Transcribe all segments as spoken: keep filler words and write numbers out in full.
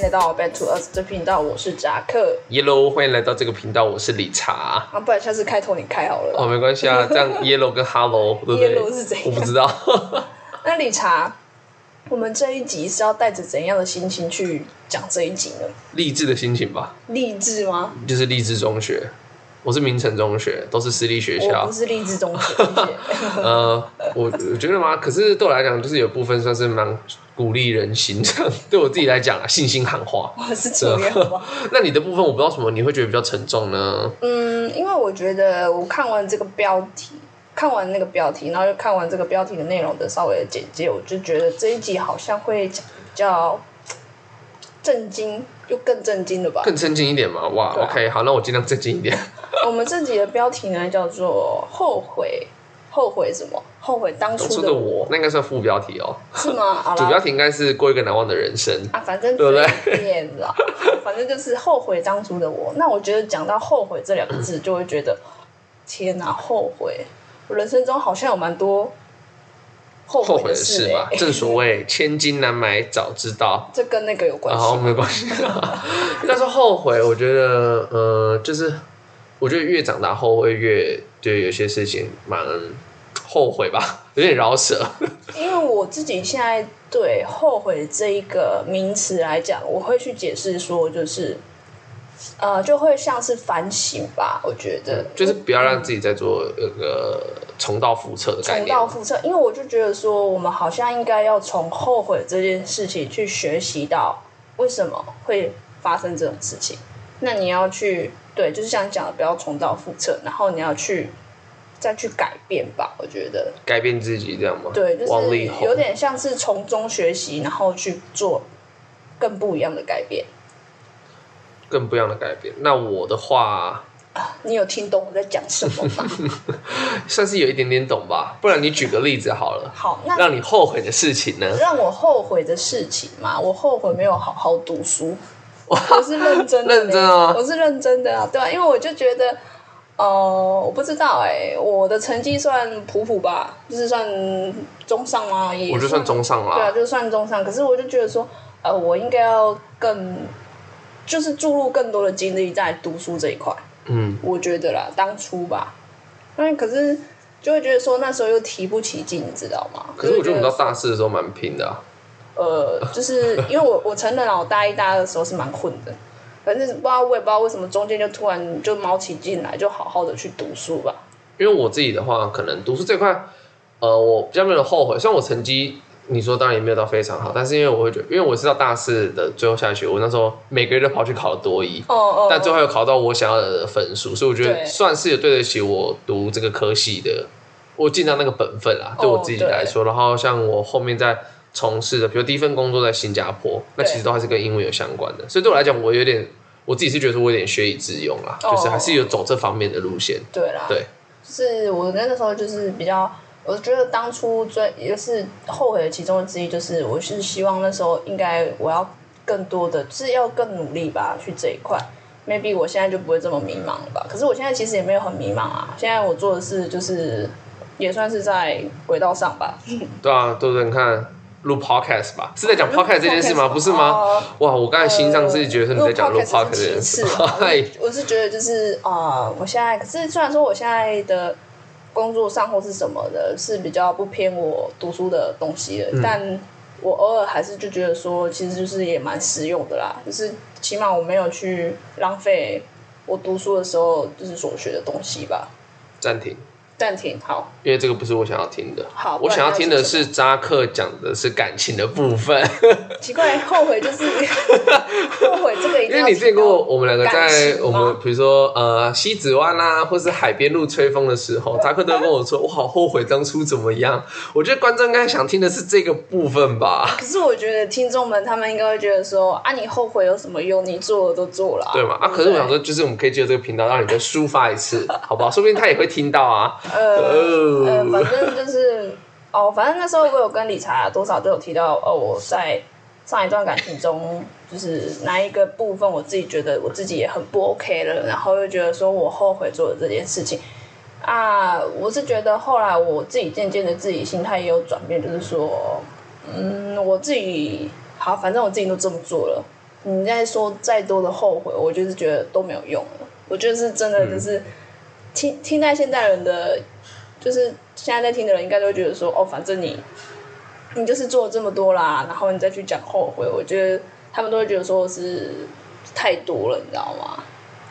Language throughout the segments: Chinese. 迎来到 Back to Us 这频道，我是扎克。Yellow， 欢迎来到这个频道，我是理查。啊，不然下次开头你开好了。哦，没关系啊，这样 Yellow 跟 Hello， 对不对 ？Yellow 是怎样？我不知道。那理查，我们这一集是要带着怎样的心情去讲这一集呢？励志的心情吧。励志吗？就是励志中学。我是明成中学，都是私立学校。我不是励志中学。呃，我我觉得嘛，可是对我来讲，就是有部分算是蛮鼓励人心这样。对我自己来讲啊，信心喊话。我是这样吧。那你的部分，我不知道什么你会觉得比较沉重呢？嗯，因为我觉得我看完这个标题，看完那个标题，然后又看完这个标题的内容的稍微的简介，我就觉得这一集好像会讲比较震惊。又更震惊了吧？更震惊一点嘛！哇、啊、，OK， 好，那我尽量震惊一点。我们这集的标题呢叫做“后悔”，后悔什么？后悔当初的我。那应该算副标题哦。是吗？好啦，主标题应该是“过一个难忘的人生”啊，反正对不对？反正就是后悔当初的我。那我觉得讲到“后悔”这两个字，就会觉得天哪、啊，后悔！我人生中好像有蛮多。后悔的事、欸、吧，正所谓千金难买早知道，这跟那个有关系、啊。好，没关系。但是后悔，我觉得，呃，就是我觉得越长大后会越就有些事情蛮后悔吧，有点饶舌。因为我自己现在对后悔这一个名词来讲，我会去解释说，就是呃，就会像是反省吧。我觉得、嗯、就是不要让自己在做那个。嗯重蹈覆辙的概念，重蹈覆辙，因为我就觉得说，我们好像应该要从后悔这件事情去学习到为什么会发生这种事情。那你要去，对，就是像你讲的，不要重蹈覆辙，然后你要去再去改变吧。我觉得改变自己这样吗？对，就是有点像是从中学习，然后去做更不一样的改变，更不一样的改变。那我的话。你有听懂我在讲什么吗？算是有一点点懂吧，不然你举个例子好了。好，那让你后悔的事情呢？让我后悔的事情嘛，我后悔没有好好读书。我是认真的，认真啊，我是认真的啊，对啊，因为我就觉得，呃，我不知道哎、欸，我的成绩算普普吧，就是算中上吗？也算我就算中上啦，对啊，就算中上。可是我就觉得说，呃，我应该要更，就是注入更多的精力在读书这一块。嗯，我觉得啦，当初吧，那可是就会觉得说那时候又提不起劲，你知道吗？可是我觉得我们到大四的时候蛮拼的啊。呃，就是因为我我承认了，我大一大二的时候是蛮混的，反正不知道我也不知道为什么中间就突然就卯起劲来，就好好的去读书吧。因为我自己的话，可能读书这块，呃，我比较没有后悔，虽然我成绩。你说当然也没有到非常好，但是因为我会觉得，因为我是到大四的最后下学，我那时候每个月都跑去考了多一， oh, oh. 但最后又考到我想要的分数，所以我觉得算是有对得起我读这个科系的，我尽到那个本分啦， oh, 对我自己来说。然后像我后面在从事的，比如第一份工作在新加坡，那其实都还是跟英文有相关的，所以对我来讲，我有点我自己是觉得我有点学以致用啦， oh. 就是还是有走这方面的路线。对啦，对，就是我那个时候就是比较。我觉得当初最也是后悔的其中之一，就是我是希望那时候应该我要更多的，就是要更努力吧，去这一块。maybe 我现在就不会这么迷茫了吧。可是我现在其实也没有很迷茫啊，现在我做的事就是也算是在轨道上吧。对啊，对不对？你看录 podcast 吧，是在讲 podcast 这件事吗？不是吗？呃、哇，我刚才心上自己觉得是你在讲录 podcast 这件事。我是觉得就是啊、呃，我现在可是虽然说我现在的。工作上或是什么的，是比较不偏我读书的东西的、嗯、但我偶尔还是就觉得说，其实就是也蛮实用的啦，就是起码我没有去浪费我读书的时候就是所学的东西吧。暂停，暂停，好，因为这个不是我想要听的。好，我想要听的是扎克讲的是感情的部分。奇怪，后悔就是后悔这个一定要，因为你之前跟我我们两个在我们比如说呃西子湾啦、啊，或是海边路吹风的时候，扎克都跟我说，我好后悔当初怎么样。我觉得观众应该想听的是这个部分吧。可是我觉得听众们他们应该会觉得说啊，你后悔有什么用？你做的都做了、啊，对嘛？啊，可是我想说，就是我们可以借这个频道让你再抒发一次，好不好？说不定他也会听到啊。呃, 呃，反正就是哦，反正那时候我有跟理查多少都有提到哦，我在上一段感情中，就是哪一个部分我自己觉得我自己也很不 OK 了，然后又觉得说我后悔做的这件事情啊，我是觉得后来我自己渐渐的自己心态也有转变，就是说，嗯，我自己好，反正我自己都这么做了，你再说再多的后悔，我就是觉得都没有用了。我就是真的就是、嗯、听听在现代人的，就是现在在听的人应该都会觉得说，哦，反正你你就是做了这么多啦，然后你再去讲后悔，我觉得他们都会觉得说是太多了，你知道吗？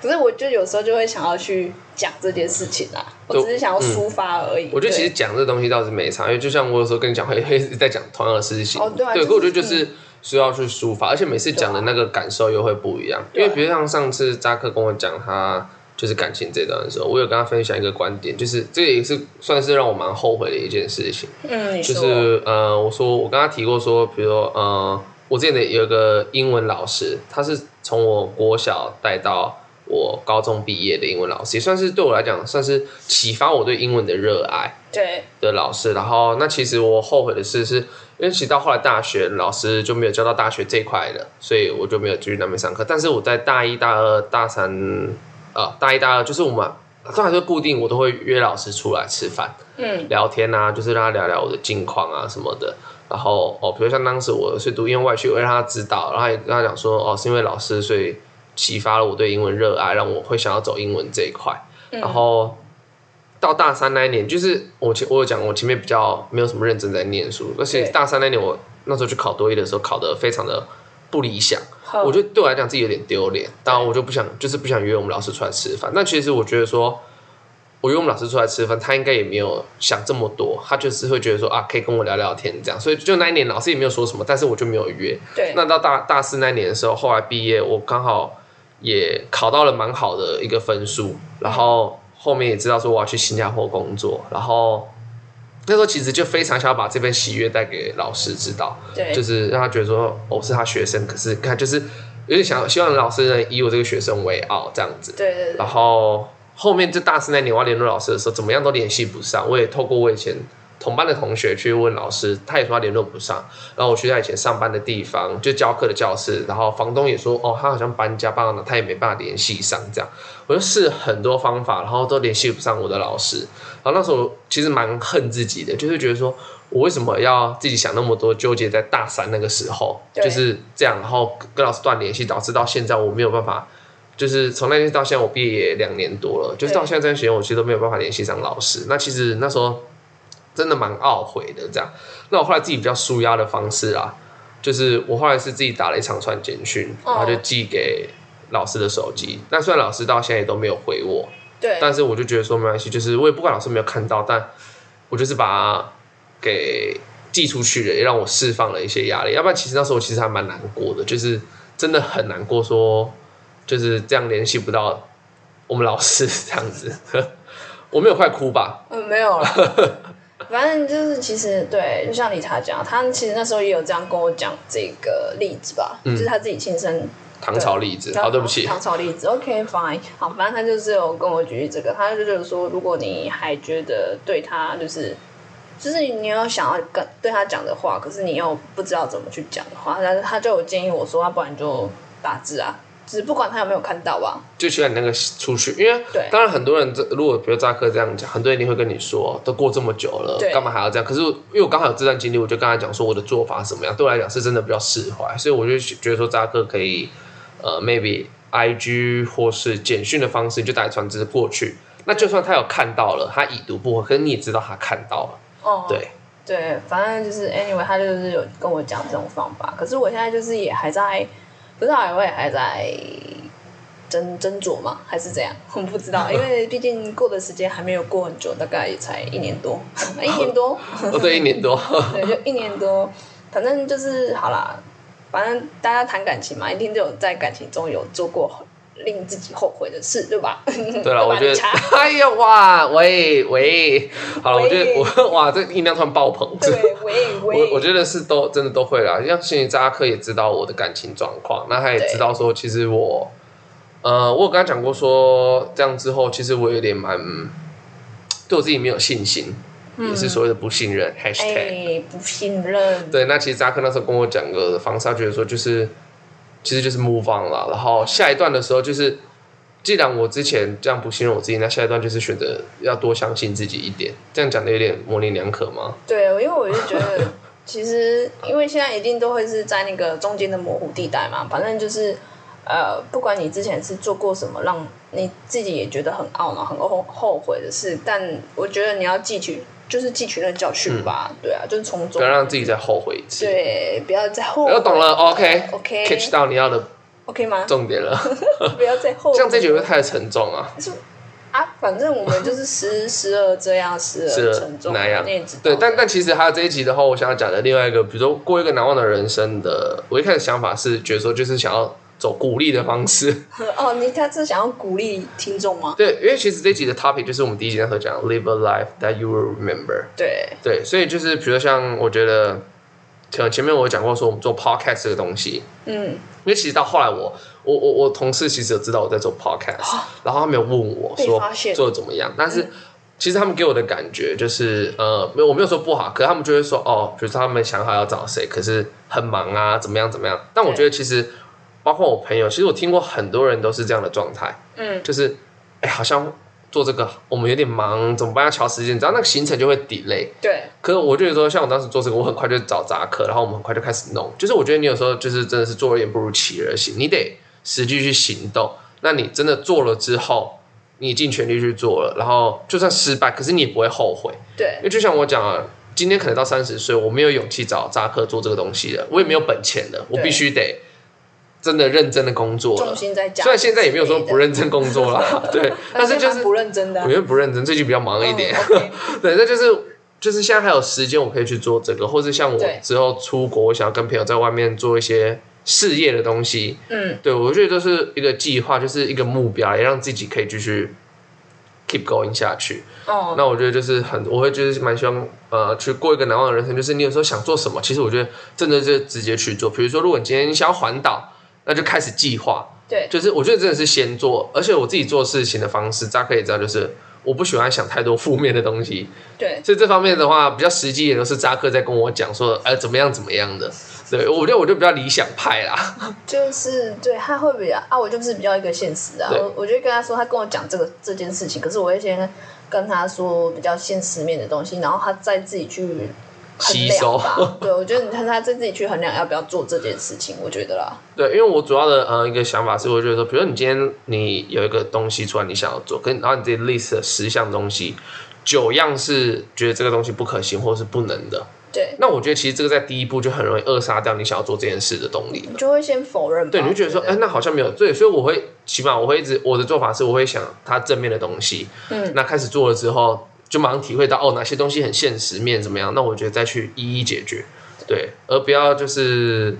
可是我就有时候就会想要去讲这件事情啦，我只是想要抒发而已。嗯、我觉得其实讲这东西倒是没差，因为就像我有时候跟你讲，会会在讲同样的事情。哦，对、啊，对，可、就是、我觉得就是。嗯，需要去抒发，而且每次讲的那个感受又会不一样。因为比如像上次扎克跟我讲他就是感情这段的时候，我有跟他分享一个观点，就是这也是算是让我蛮后悔的一件事情。嗯，就是呃，我说我跟他提过说，比如说呃，我之前的有一个英文老师，他是从我国小带到我高中毕业的英文老师，也算是对我来讲算是启发我对英文的热爱的老师。然后那其实我后悔的事是因为其实到后来大学老师就没有教到大学这一块了，所以我就没有继续那边上课。但是我在大一大二大三呃大一大二就是我们当然就固定我都会约老师出来吃饭，嗯，聊天啊，就是让他聊聊我的近况啊什么的。然后哦，比如像当时我是读英文外区，我让他知道，然后也跟他讲说哦，是因为老师所以启发了我对英文热爱，让我会想要走英文这一块。嗯，然后到大三那一年，就是我我有讲我前面比较没有什么认真在念书，而且大三那一年我那时候去考多益的时候考得非常的不理想，我觉得对我来讲自己有点丢脸，当然我就不想就是不想约我们老师出来吃饭。那其实我觉得说我约我们老师出来吃饭，他应该也没有想这么多，他就是会觉得说啊可以跟我聊聊天这样，所以就那一年老师也没有说什么，但是我就没有约。对，那到 大, 大四那一年的时候，后来毕业我刚好也考到了蛮好的一个分数，然后后面也知道说我要去新加坡工作，然后那时候其实就非常想要把这份喜悦带给老师知道，对，就是让他觉得说我、哦、是他学生，可是他就是有点想希望老师能以我这个学生为傲这样子。对对对。然后后面就大四那年我要联络老师的时候，怎么样都联系不上，我也透过我以前同班的同学去问老师，他也说他联络不上。然后我去他以前上班的地方，就教课的教室，然后房东也说哦，他好像搬家搬到哪，他也没办法联系上这样。我就试很多方法，然后都联系不上我的老师。然后那时候其实蛮恨自己的，就是觉得说我为什么要自己想那么多，纠结在大三那个时候就是这样，然后跟老师断联系，导致到现在我没有办法，就是从那天到现在我毕业也两年多了，就是到现在这段时间我其实都没有办法联系上老师。那其实那时候真的蛮懊悔的这样。那我后来自己比较抒压的方式啊，就是我后来是自己打了一场传简讯，然后就寄给老师的手机。那虽然老师到现在也都没有回我，对，但是我就觉得说没关系，就是我也不管老师没有看到，但我就是把它给寄出去了，也让我释放了一些压力。要不然其实那时候我其实还蛮难过的，就是真的很难过，说就是这样联系不到我们老师这样子。我没有快哭吧？嗯，没有了。反正就是其实对，就像理查讲，他其实那时候也有这样跟我讲这个例子吧，嗯，就是他自己亲身唐朝例子。好，对不起，唐朝例子 OK fine。 好，反正他就是有跟我举例这个，他就是说如果你还觉得对他就是就是你有想要跟对他讲的话，可是你又不知道怎么去讲的话，他就有建议我说他不然就打字啊，只不管他有没有看到吧，就希望你那个出去。因为当然很多人如果比如扎克这样讲，很多人一定会跟你说都过这么久了干嘛还要这样。可是因为我刚好有这段经历，我就跟他讲说我的做法怎么样，对我来讲是真的比较释怀，所以我就觉得说扎克可以呃 maybe I G 或是简讯的方式就打传真过去，那就算他有看到了，他已读不回，可是你也知道他看到了。哦，对对，反正就是 anyway 他就是有跟我讲这种方法。可是我现在就是也还在不知道，我也还在斟斟酌嘛，还是怎样？我不知道，因为毕竟过的时间还没有过很久，大概也才一年多，一年多，哦，对，一年多，对，就一年多。反正就是好啦，反正大家谈感情嘛，一定就有在感情中有做过令自己后悔的事，对吧？对了，我觉得，哎呀哇，喂喂，好了，我觉得我哇，这音量突然爆棚。对，喂喂，我我觉得是都真的都会啦。像心理扎克也知道我的感情状况，那他也知道说，其实我，呃，我有跟他讲过说，这样之后，其实我有点蛮对我自己没有信心。也是所谓的不信任，嗯，#hashtag，欸，不信任。对，那其实扎克那时候跟我讲个方式，他觉得说就是，其实就是 move on 啦。然后下一段的时候，就是既然我之前这样不信任我自己，那下一段就是选择要多相信自己一点。这样讲的有点模棱两可吗？对，因为我就觉得其实因为现在一定都会是在那个中间的模糊地带嘛，反正就是呃，不管你之前是做过什么让你自己也觉得很懊恼很后悔的事，但我觉得你要汲取就是汲取那教训吧、嗯、对啊，就是从中不要让自己再后悔一次，对，不要再后悔，我懂了 OK OK catch 到你要的 OK 吗重点了不要再后悔，像这句会太沉重啊，就啊反正我们就是时时而这样时而沉重那样，对，但但其实还有这一集的话，我想要讲的另外一个比如说过一个难忘的人生的，我一开始想法是觉得说就是想要走鼓励的方式哦，你他是想要鼓励听众吗？对，因为其实这一集的 topic 就是我们第一集那时候讲 live a life that you will remember， 对对，所以就是比如像我觉得可能前面我有讲过说我们做 podcast 这个东西，嗯，因为其实到后来我我我我同事其实有知道我在做 podcast、哦、然后他们有问我说做的怎么样，但是、嗯、其实他们给我的感觉就是呃，我没有说不好，可是他们就会说哦，比如说他们想好要找谁，可是很忙啊怎么样怎么样，但我觉得其实包括我朋友，其实我听过很多人都是这样的状态，嗯，就是哎、欸，好像做这个我们有点忙，怎么办？要调时间，你知道那个行程就会 delay。对。可是我就觉得说，像我当时做这个，我很快就找扎克，然后我们很快就开始弄。就是我觉得你有时候就是真的是做了点不如其而行，你得实际去行动。那你真的做了之后，你尽全力去做了，然后就算失败，可是你也不会后悔。对。因为就像我讲啊，今天可能到三十岁，我没有勇气找扎克做这个东西了，我也没有本钱了，我必须得。真的认真的工作了，虽然现在也没有说不认真工作啦对，但是就是不认真的、啊，我觉得不认真，最近比较忙一点。嗯 okay、对，那就是就是现在还有时间，我可以去做这个，或是像我之后出国，我想要跟朋友在外面做一些事业的东西。嗯，对，我觉得就是一个计划，就是一个目标，也让自己可以继续 keep going 下去。哦，那我觉得就是很，我会就是蛮希望呃去过一个难忘的人生，就是你有时候想做什么，其实我觉得真的就直接去做。比如说，如果你今天想要环岛。那就开始计划，对，就是我觉得真的是先做，而且我自己做事情的方式，大家可以知道，就是我不喜欢想太多负面的东西，对，所以这方面的话比较实际也都是扎克在跟我讲说，哎、呃，怎么样怎么样的，对我觉得我就比较理想派啦，就是对他会比较啊，我就是比较一个现实啊，我我就跟他说，他跟我讲这个这件事情，可是我会先跟他说比较现实面的东西，然后他再自己去。吸收吧，对，我觉得你看他自己去衡量要不要做这件事情，我觉得啦。对，因为我主要的呃一个想法是，我觉得说，比如你今天你有一个东西出来，你想要做，跟然后你自己 list 了十项东西，九样是觉得这个东西不可行或是不能的。对。那我觉得其实这个在第一步就很容易扼杀掉你想要做这件事的动力。你就会先否认吧。对，你就觉得说，哎、欸，那好像没有对，所以我会起码我会一直我的做法是，我会想它正面的东西。嗯。那开始做了之后。就马上体会到哦，哪些东西很现实面怎么样？那我觉得再去一一解决，对，而不要就是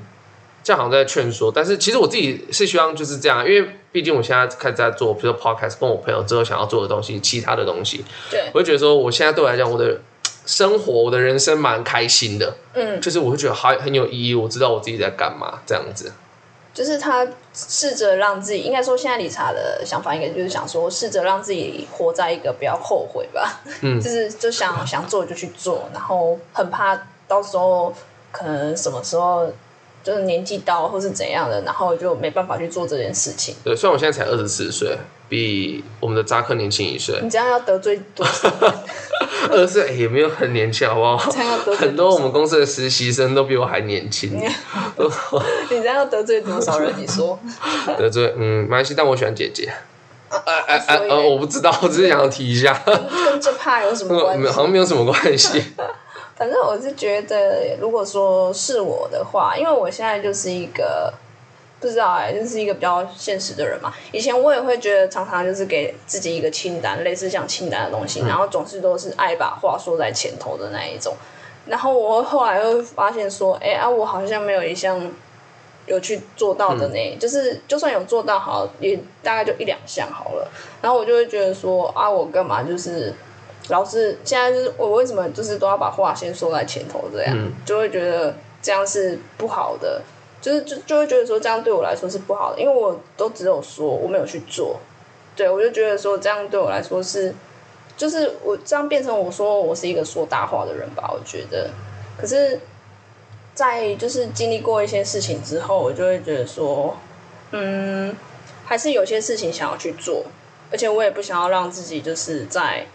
这样好像在劝说。但是其实我自己是希望就是这样，因为毕竟我现在开始在做，比如说 podcast， 跟我朋友之后想要做的东西，其他的东西，对，我会觉得说，我现在对我来讲，我的生活，我的人生蛮开心的，嗯，就是我会觉得还很有意义，我知道我自己在干嘛，这样子。就是他试着让自己，应该说现在理查的想法应该就是想说，试着让自己活在一个不要后悔吧，嗯，就是就想想做就去做，然后很怕到时候可能什么时候就是年纪到或是怎样的，然后就没办法去做这件事情。对，虽然我现在才二十四岁，比我们的扎克年轻一岁。你这样要得罪多少人？二十岁也没有很年轻，好不好？很多我们公司的实习生都比我还年轻。你这样要得罪多少人？你说得罪，嗯，没关系，但我喜欢姐姐。啊啊啊啊！我不知道，我只是想要提一下。跟这怕有什么关系？好像没有什么关系。反正我是觉得，如果说是我的话，因为我现在就是一个。不知道哎、欸，就是一个比较现实的人嘛。以前我也会觉得，常常就是给自己一个清单，类似像清单的东西，然后总是都是爱把话说在前头的那一种。然后我后来又发现说，哎、欸、啊，我好像没有一项有去做到的呢。嗯、就是就算有做到好，也大概就一两项好了。然后我就会觉得说，啊，我干嘛就是老是现在就是我为什么就是都要把话先说在前头这样，嗯、就会觉得这样是不好的。就是就就会觉得说这样对我来说是不好的，因为我都只有说，我没有去做。对，我就觉得说这样对我来说是，就是我这样变成我说我是一个说大话的人吧，我觉得。可是，在就是经历过一些事情之后，我就会觉得说，嗯，还是有些事情想要去做，而且我也不想要让自己就是在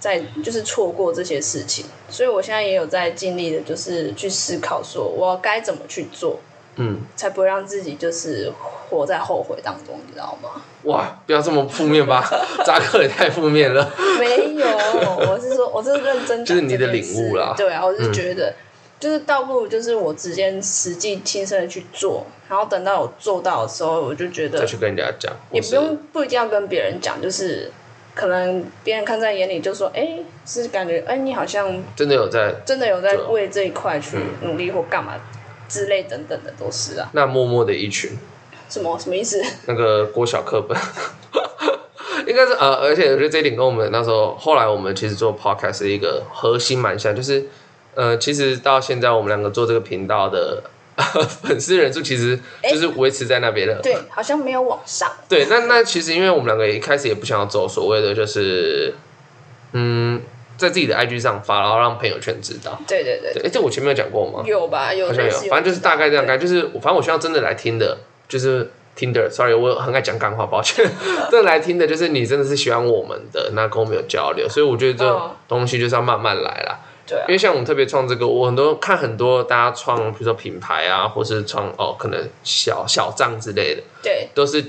在就是错过这些事情，所以我现在也有在尽力的就是去思考说我该怎么去做，嗯，才不会让自己就是活在后悔当中，你知道吗？哇，不要这么负面吧，扎克也太负面了。没有，我是说我是认真的，就是你的领悟啦。对啊，我是觉得、嗯、就是倒不如就是我直接实际亲身的去做，然后等到我做到的时候我就觉得再去跟人家讲，也不用不一定要跟别人讲，就是可能别人看在眼里就说哎、欸，是感觉哎、欸，你好像真的有在真的有在为这一块去努力或干嘛之类等等的都是啊。那默默的一群什么什么意思？那个国小课本应该是呃，而且我觉得这一点跟我们那时候后来我们其实做 podcast 的一个核心蛮像，就是呃，其实到现在我们两个做这个频道的粉丝人数其实就是维持在那边了、欸、对，好像没有往上。对，那那其实因为我们两个一开始也不想要走所谓的就是嗯在自己的 I G 上发，然后让朋友圈知道。对对 对, 對, 對、欸、这我前面有讲过吗？有吧，有好像有，反正就是大概这样，概就是反正我希望真的来听的就是 Tinder sorry 我很爱讲干话，抱歉真的来听的就是你真的是喜欢我们的，那跟我们有交流，所以我觉得这种东西就是要慢慢来啦、嗯啊、因为像我们特别创这个，我很多看很多大家创比如说品牌啊，或是创哦可能小小账之类的，对，都是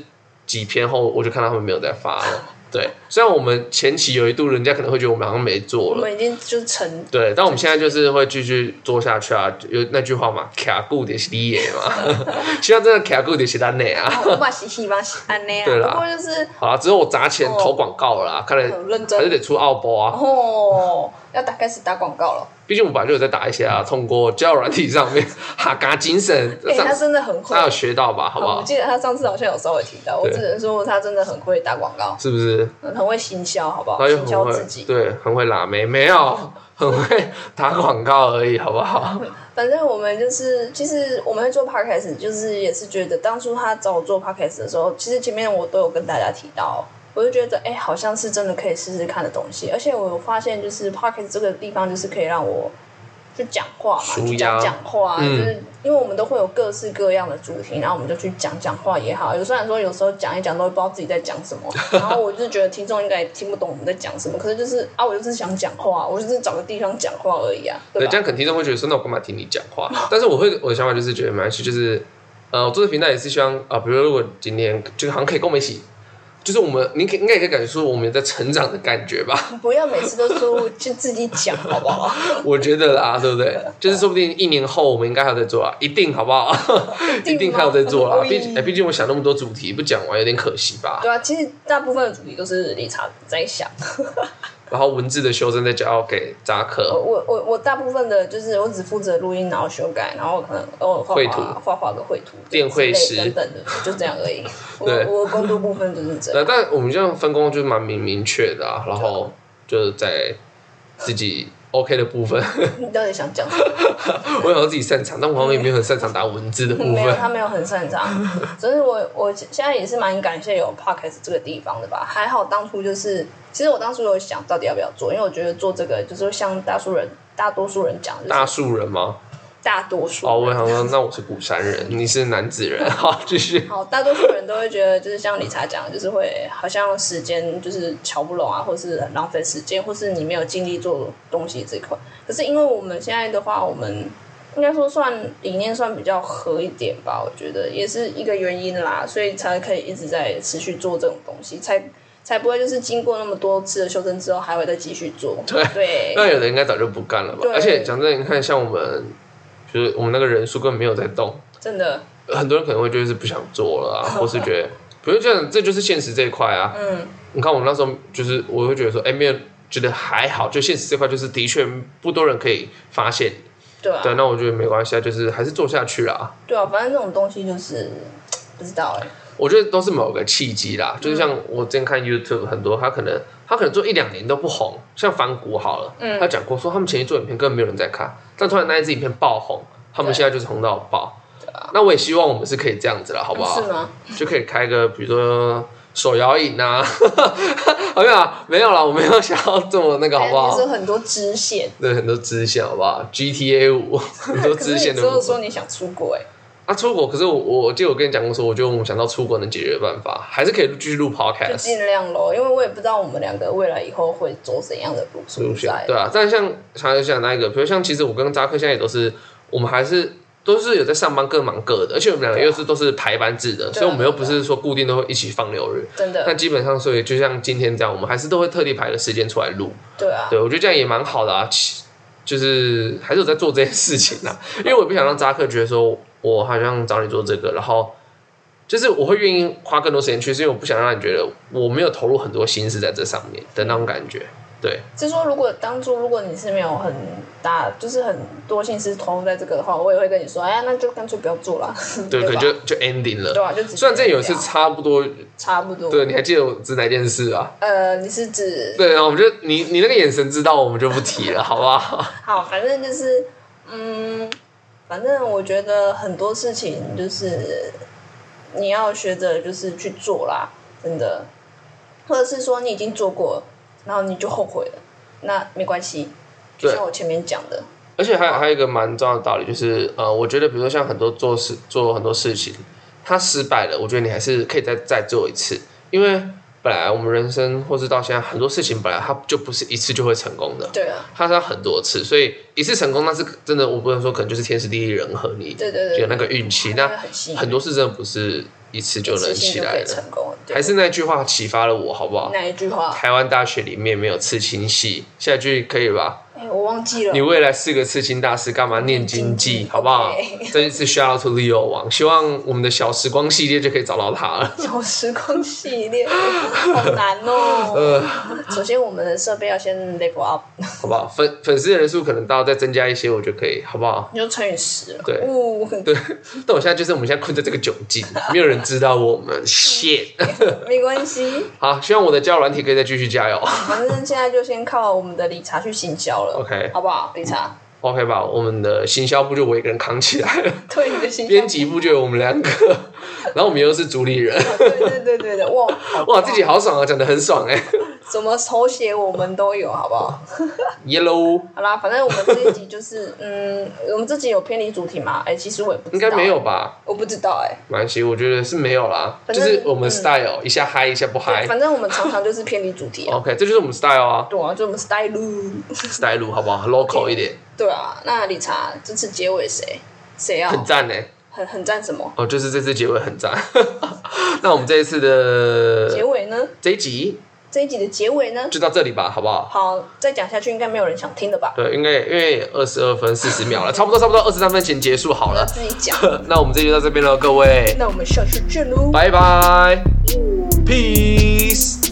几篇后我就看到他们没有在发了对，虽然我们前期有一度人家可能会觉得我们好像没做了，我们已经就是成，对，但我们现在就是会继续做下去啊，有那句话嘛，卡固的是你的嘛希望真的卡固的是咱的啊、哦、我也是希望是安的啊，对啦，不过就是好啦，只有我砸钱投广告了啦、哦、看来还是得出澳包啊，哦要打开始打广告了，毕竟我本来就有在打一些啊，通过交友软体上面哈嘎精神、欸、他真的很会，他有学到吧，好不好？我记得他上次好像有稍微提到，我只能说他真的很会打广告，是不是、嗯、很会行销，好不好？行销自己，对，很会拉妹，没有很会打广告而已，好不好？反正我们就是其实我们会做 podcast 就是也是觉得当初他找我做 podcast 的时候，其实前面我都有跟大家提到，我就觉得哎、欸，好像是真的可以试试看的东西，而且我发现就是 podcast 这个地方就是可以让我去讲话嘛，去讲讲话、嗯、就是因为我们都会有各式各样的主题，然后我们就去讲讲话也好，有虽然说有时候讲一讲都不知道自己在讲什么然后我就觉得听众应该听不懂我们在讲什么，可是就是啊我就是想讲话，我就是找个地方讲话而已啊， 对, 对，这样可能听众会觉得说那我干嘛听你讲话但是我会我的想法就是觉得蛮有趣，就是呃我做的频道也是希望啊、呃，比如如果今天就好像可以跟我们一起，就是我们你应该也可以感觉出我们在成长的感觉吧，不要每次都说就自己讲好不好我觉得啦，对不对？就是说不定一年后我们应该还有在做啦，一定好不好一定还有在做啦，毕竟、欸、毕竟我想那么多主题不讲完有点可惜吧。对啊，其实大部分的主题都是理查在想然后文字的修正再交给扎克，我我我大部分的就是我只负责录音，然后修改，然后可能偶尔画画画画个绘图、电绘师等等的，就这样而已。对，我工作部分就是这样。但我们这样分工就是蛮明明确的啊，然后就是在自己 OK 的部分。你到底想讲什么？我想要自己擅长，但我好像也没有很擅长打文字的部分。没有，他没有很擅长。所以我我现在也是蛮感谢有 podcast 这个地方的吧，还好当初就是。其实我当时有想到底要不要做，因为我觉得做这个就是像大数人大多数人讲、就是、大数人吗？大多数人哦，我想说那我是鼓山人你是男子人，好继续。好，大多数人都会觉得就是像理查讲的，就是会好像时间就是瞧不拢啊，或是浪费时间，或是你没有精力做东西这块。可是因为我们现在的话，我们应该说算理念算比较合一点吧，我觉得也是一个原因啦，所以才可以一直在持续做这种东西，才才不会就是经过那么多次的修正之后还会再继续做。 对, 对那有的应该早就不干了吧。而且讲真的，你看像我们就是我们那个人数根本没有在动，真的很多人可能会觉得是不想做了啊或是觉得比如这这就是现实这一块啊。嗯，你看我那时候就是我会觉得说哎，没有觉得还好，就现实这块就是的确不多人可以发现。对啊，对，那我觉得没关系啊，就是还是做下去啦。对啊，反正这种东西就是不知道哎、欸，我觉得都是某个契机啦，就是像我之前看 YouTube 很多，他可能他可能做一两年都不红，像反骨好了，嗯、他讲过说他们前期做影片根本没有人在看，但突然那一支影片爆红，他们现在就是红到爆。那我也希望我们是可以这样子啦，好不好？是吗？就可以开个比如说手摇饮啊，好像、啊、没有啦，我没有想要这么那个，好不好？就是很多支线，对，很多支线，好不好 ？G T A 五很多支线的。可是你只有说你想出国哎、欸。啊，出国，可是我我记得我跟你讲过说，我觉得我们想到出国能解决的办法，还是可以继续录 podcast， 就尽量咯，因为我也不知道我们两个未来以后会走怎样的路出来。对啊，但像想想那一个，比如像其实我跟扎克现在也都是，我们还是都是有在上班，各忙各的，而且我们两个又是都是排班制的，所以我们又不是说固定都会一起放六日，真的。那基本上，所以就像今天这样，我们还是都会特地排个时间出来录。对啊，对我觉得这样也蛮好的啊，就是还是有在做这件事情啊，因为我不想让扎克觉得说。我好像找你做这个，然后就是我会愿意花更多时间去，是因为我不想让你觉得我没有投入很多心思在这上面的那种感觉。对，就是说，如果当初如果你是没有很大，就是很多心思投入在这个的话，我也会跟你说，哎，那就干脆不要做了。对，可能就就 ending 了。对啊，就虽然这有一次差不多，差不多。对，你还记得我指哪件事啊？呃，你是指对，然后我们就你你那个眼神知道，我们就不提了，好不好？好，反正就是嗯。反正我觉得很多事情就是你要学着就是去做啦，真的，或者是说你已经做过了，然后你就后悔了，那没关系，就像我前面讲的。而且还有还有一个蛮重要的道理就是，呃，我觉得比如说像很多做事做很多事情，它失败了，我觉得你还是可以再再做一次，因为本来我们人生或是到现在很多事情本来它就不是一次就会成功的，对啊，它是要很多次，所以一次成功那是真的，我不能说可能就是天时地利人和，你有那个运气，那很多事真的不是一次就能起来的。还是那句话启发了我，好不好？那一句话，台湾大学里面没有刺青系，下一句可以吧？哎、欸，我忘记了。你未来是个刺青大师，干嘛念经济？好不好？ Okay. 这一次 shout out to Leo 王，希望我们的小时光系列就可以找到他了。小时光系列好难哦、喔呃。首先，我们的设备要先 level up， 好不好？粉粉丝人数可能到再增加一些，我就可以，好不好？你就乘以十了。对，哦、对。但我现在就是我们现在困在这个窘境，没有人知道我们 shit。没关系。好，希望我的交友软体可以再继续加油。反正现在就先靠我们的理查去行销了。OK， 好不好？理查 ，OK 吧。我们的行销部就我一个人扛起来了，对，你的行销编辑部就有我们两个，然后我们又是主理人。对对对对对，哇哇，自己好爽啊，讲得很爽哎、欸。什么头衔我们都有，好不好 ？Yellow 。好啦，反正我们这一集就是，嗯，我们这集有偏离主题嘛？哎、欸，其实我也不知道、欸、应该没有吧？我不知道哎、欸。没关系，我觉得是没有啦，就是我们 style、嗯、一下嗨一下不嗨。反正我们常常就是偏离主题、啊。OK， 这就是我们 style 啊。对啊，就我们 style，style 好不好 ？Local 一点。对啊，那理查这次结尾谁谁要？很赞呢、欸。很很赞什么？哦，就是这次结尾很赞。那我们这一次的结尾呢？这一集。这一集的结尾呢，就到这里吧，好不好？好，再讲下去应该没有人想听的吧？对，应该因为二十二分四十秒了，差不多，差不多二十三分前结束好了。自己讲。那我们这集到这边了，各位。那我们下次见喽，拜拜 ，peace。